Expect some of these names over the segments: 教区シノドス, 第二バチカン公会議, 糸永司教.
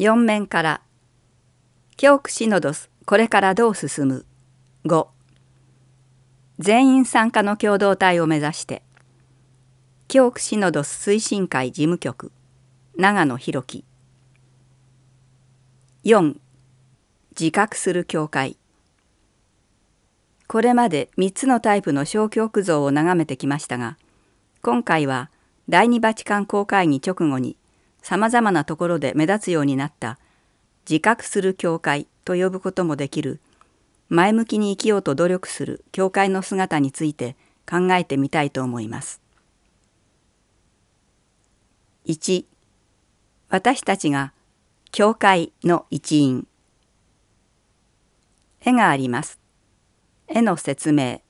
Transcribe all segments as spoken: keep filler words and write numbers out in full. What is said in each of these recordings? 四面から教区シノドスこれからどう進むご全員参加の共同体を目指して教区シノドス推進会事務局長野博樹よん自覚する教会。これまでみっつのタイプの小教区像を眺めてきましたが、今回は第二バチカン公会議直後にさまざまなところで目立つようになった自覚する教会と呼ぶこともできる前向きに生きようと努力する教会の姿について考えてみたいと思います。いち私たちが教会の一員。絵があります。絵の説明。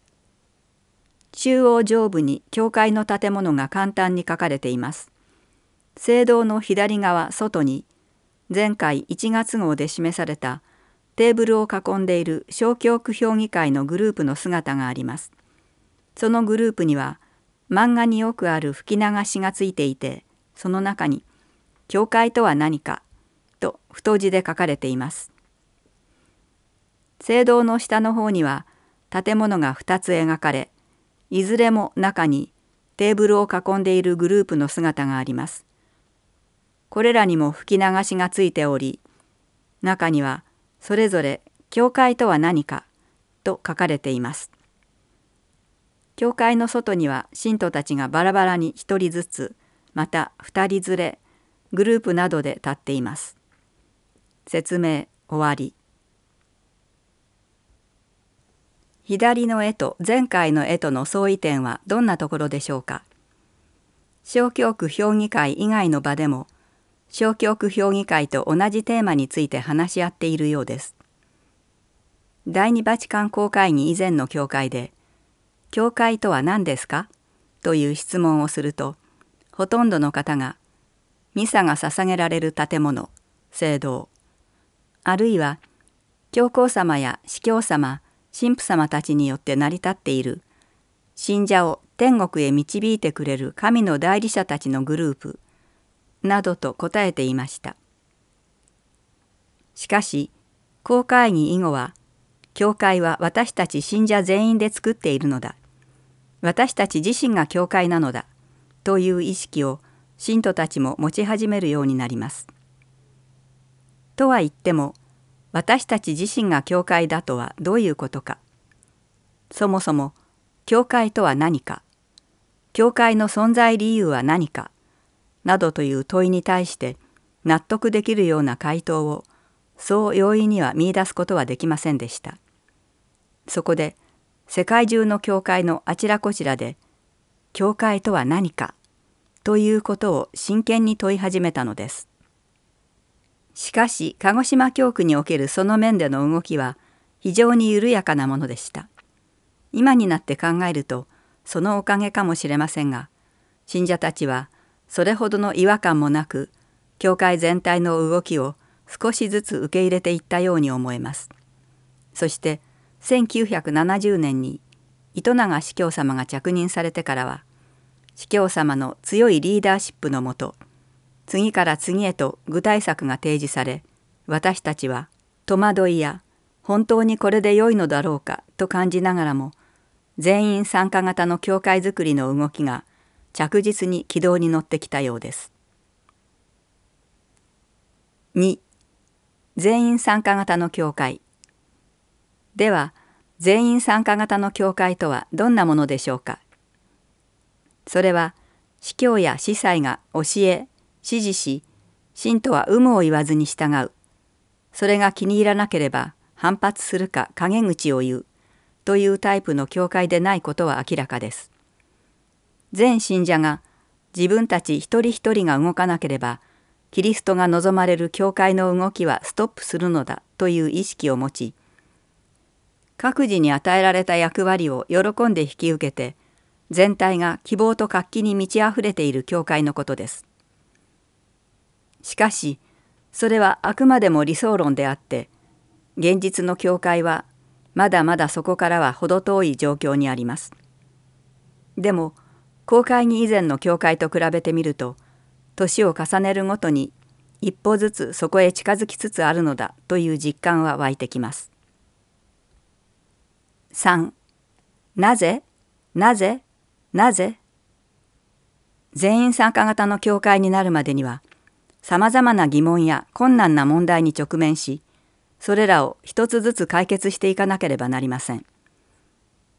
中央上部に教会の建物が簡単に書かれています。聖堂の左側外に前回いちがつ号で示されたテーブルを囲んでいる小教区評議会のグループの姿があります。そのグループには漫画によくある吹き流しがついていて、その中に教会とは何かと太字で書かれています。聖堂の下の方には建物がふたつ描かれ、いずれも中にテーブルを囲んでいるグループの姿があります。これらにも吹き流しがついており、中にはそれぞれ教会とは何かと書かれています。教会の外には信徒たちがバラバラにひとりずつ、またふたり連れ、グループなどで立っています。説明終わり。左の絵と前回の絵との相違点はどんなところでしょうか。小教区評議会以外の場でも、小教区評議会と同じテーマについて話し合っているようです。第二バチカン公会議以前の教会で、教会とは何ですかという質問をすると、ほとんどの方が、ミサが捧げられる建物、聖堂、あるいは、教皇様や司教様、神父様たちによって成り立っている信者を天国へ導いてくれる神の代理者たちのグループなどと答えていました。しかし公会議以後は教会は私たち信者全員で作っているのだ。私たち自身が教会なのだという意識を信徒たちも持ち始めるようになります。とは言っても私たち自身が教会だとはどういうことか。そもそも教会とは何か、教会の存在理由は何か、などという問いに対して納得できるような回答をそう容易には見出すことはできませんでした。そこで世界中の教会のあちらこちらで教会とは何かということを真剣に問い始めたのです。しかし、鹿児島教区におけるその面での動きは非常に緩やかなものでした。今になって考えると、そのおかげかもしれませんが、信者たちはそれほどの違和感もなく、教会全体の動きを少しずつ受け入れていったように思えます。そして、せんきゅうひゃくななじゅうねんに糸永司教様が着任されてからは、司教様の強いリーダーシップのもと、次から次へと具体策が提示され、私たちは戸惑いや本当にこれで良いのだろうかと感じながらも、全員参加型の教会づくりの動きが着実に軌道に乗ってきたようです。に全員参加型の教会。では、全員参加型の教会とはどんなものでしょうか。それは、司教や司祭が教え、指示し、信徒は有無を言わずに従う。それが気に入らなければ反発するか陰口を言うというタイプの教会でないことは明らかです。全信者が自分たち一人一人が動かなければ、キリストが望まれる教会の動きはストップするのだという意識を持ち、各自に与えられた役割を喜んで引き受けて、全体が希望と活気に満ちあふれている教会のことです。しかし、それはあくまでも理想論であって、現実の教会はまだまだそこからは程遠い状況にあります。でも、公会議以前の教会と比べてみると、年を重ねるごとに一歩ずつそこへ近づきつつあるのだという実感は湧いてきます。さん. なぜなぜなぜ全員参加型の教会になるまでには、さまざまな疑問や困難な問題に直面し、それらを一つずつ解決していかなければなりません。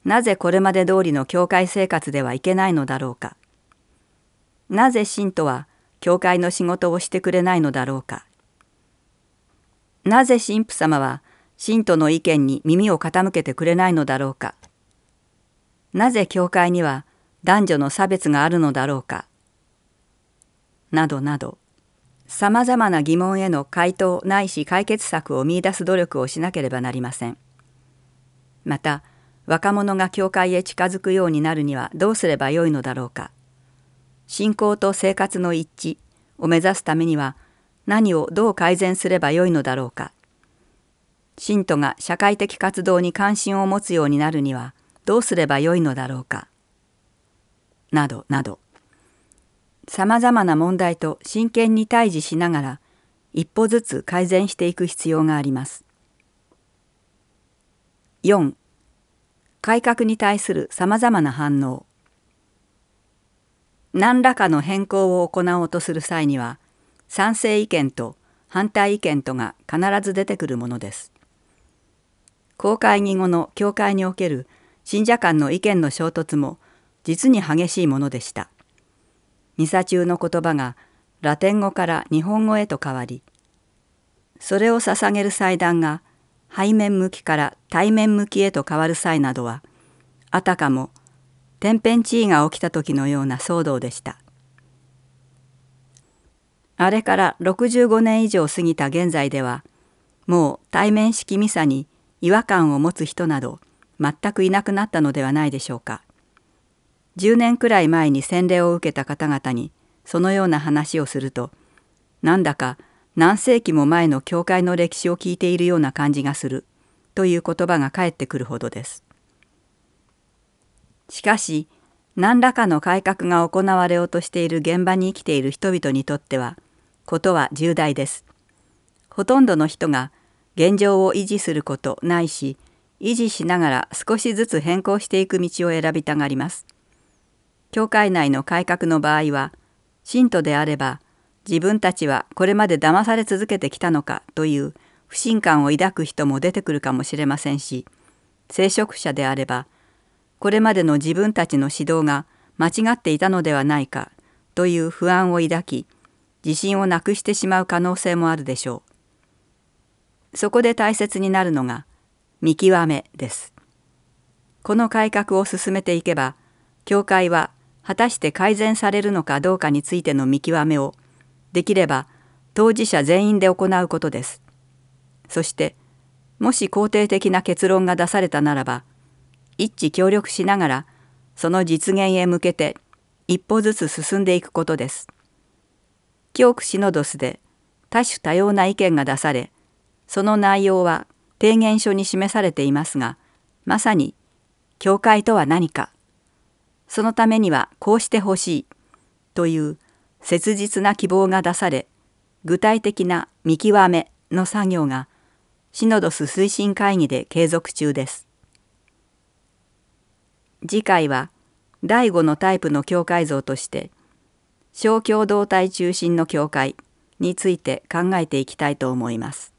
なぜこれまで通りの教会生活ではいけないのだろうか。なぜ信徒は教会の仕事をしてくれないのだろうか。なぜ神父様は信徒の意見に耳を傾けてくれないのだろうか。なぜ教会には男女の差別があるのだろうか。などなど、さまざまな疑問への回答ないし解決策を見出す努力をしなければなりません。また、若者が教会へ近づくようになるにはどうすればよいのだろうか。信仰と生活の一致を目指すためには何をどう改善すればよいのだろうか。信徒が社会的活動に関心を持つようになるにはどうすればよいのだろうか。などなど、さまざまな問題と真剣に対峙しながら一歩ずつ改善していく必要があります。よん. 改革に対するさまざまな反応。何らかの変更を行おうとする際には、賛成意見と反対意見とが必ず出てくるものです。公会議後の教会における信者間の意見の衝突も実に激しいものでした。ミサ中の言葉がラテン語から日本語へと変わり、それを捧げる祭壇が背面向きから対面向きへと変わる際などは、あたかも天変地異が起きた時のような騒動でした。あれからろくじゅうごねん以上過ぎた現在では、もう対面式ミサに違和感を持つ人など全くいなくなったのではないでしょうか。じゅうねんくらい前に洗礼を受けた方々にそのような話をすると、なんだか何世紀も前の教会の歴史を聞いているような感じがするという言葉が返ってくるほどです。しかし、何らかの改革が行われようとしている現場に生きている人々にとっては、ことは重大です。ほとんどの人が現状を維持することないし、維持しながら少しずつ変更していく道を選びたがります。教会内の改革の場合は、信徒であれば自分たちはこれまで騙され続けてきたのかという不信感を抱く人も出てくるかもしれませんし、聖職者であればこれまでの自分たちの指導が間違っていたのではないかという不安を抱き、自信をなくしてしまう可能性もあるでしょう。そこで大切になるのが見極めです。この改革を進めていけば、教会は果たして改善されるのかどうかについての見極めを、できれば当事者全員で行うことです。そして、もし肯定的な結論が出されたならば、一致協力しながら、その実現へ向けて一歩ずつ進んでいくことです。教区シノドスで多種多様な意見が出され、その内容は提言書に示されていますが、まさに、教会とは何か、そのためにはこうしてほしいという切実な希望が出され、具体的な見極めの作業がシノドス推進会議で継続中です。次回はだいごのタイプの教会像として、小共同体中心の教会について考えていきたいと思います。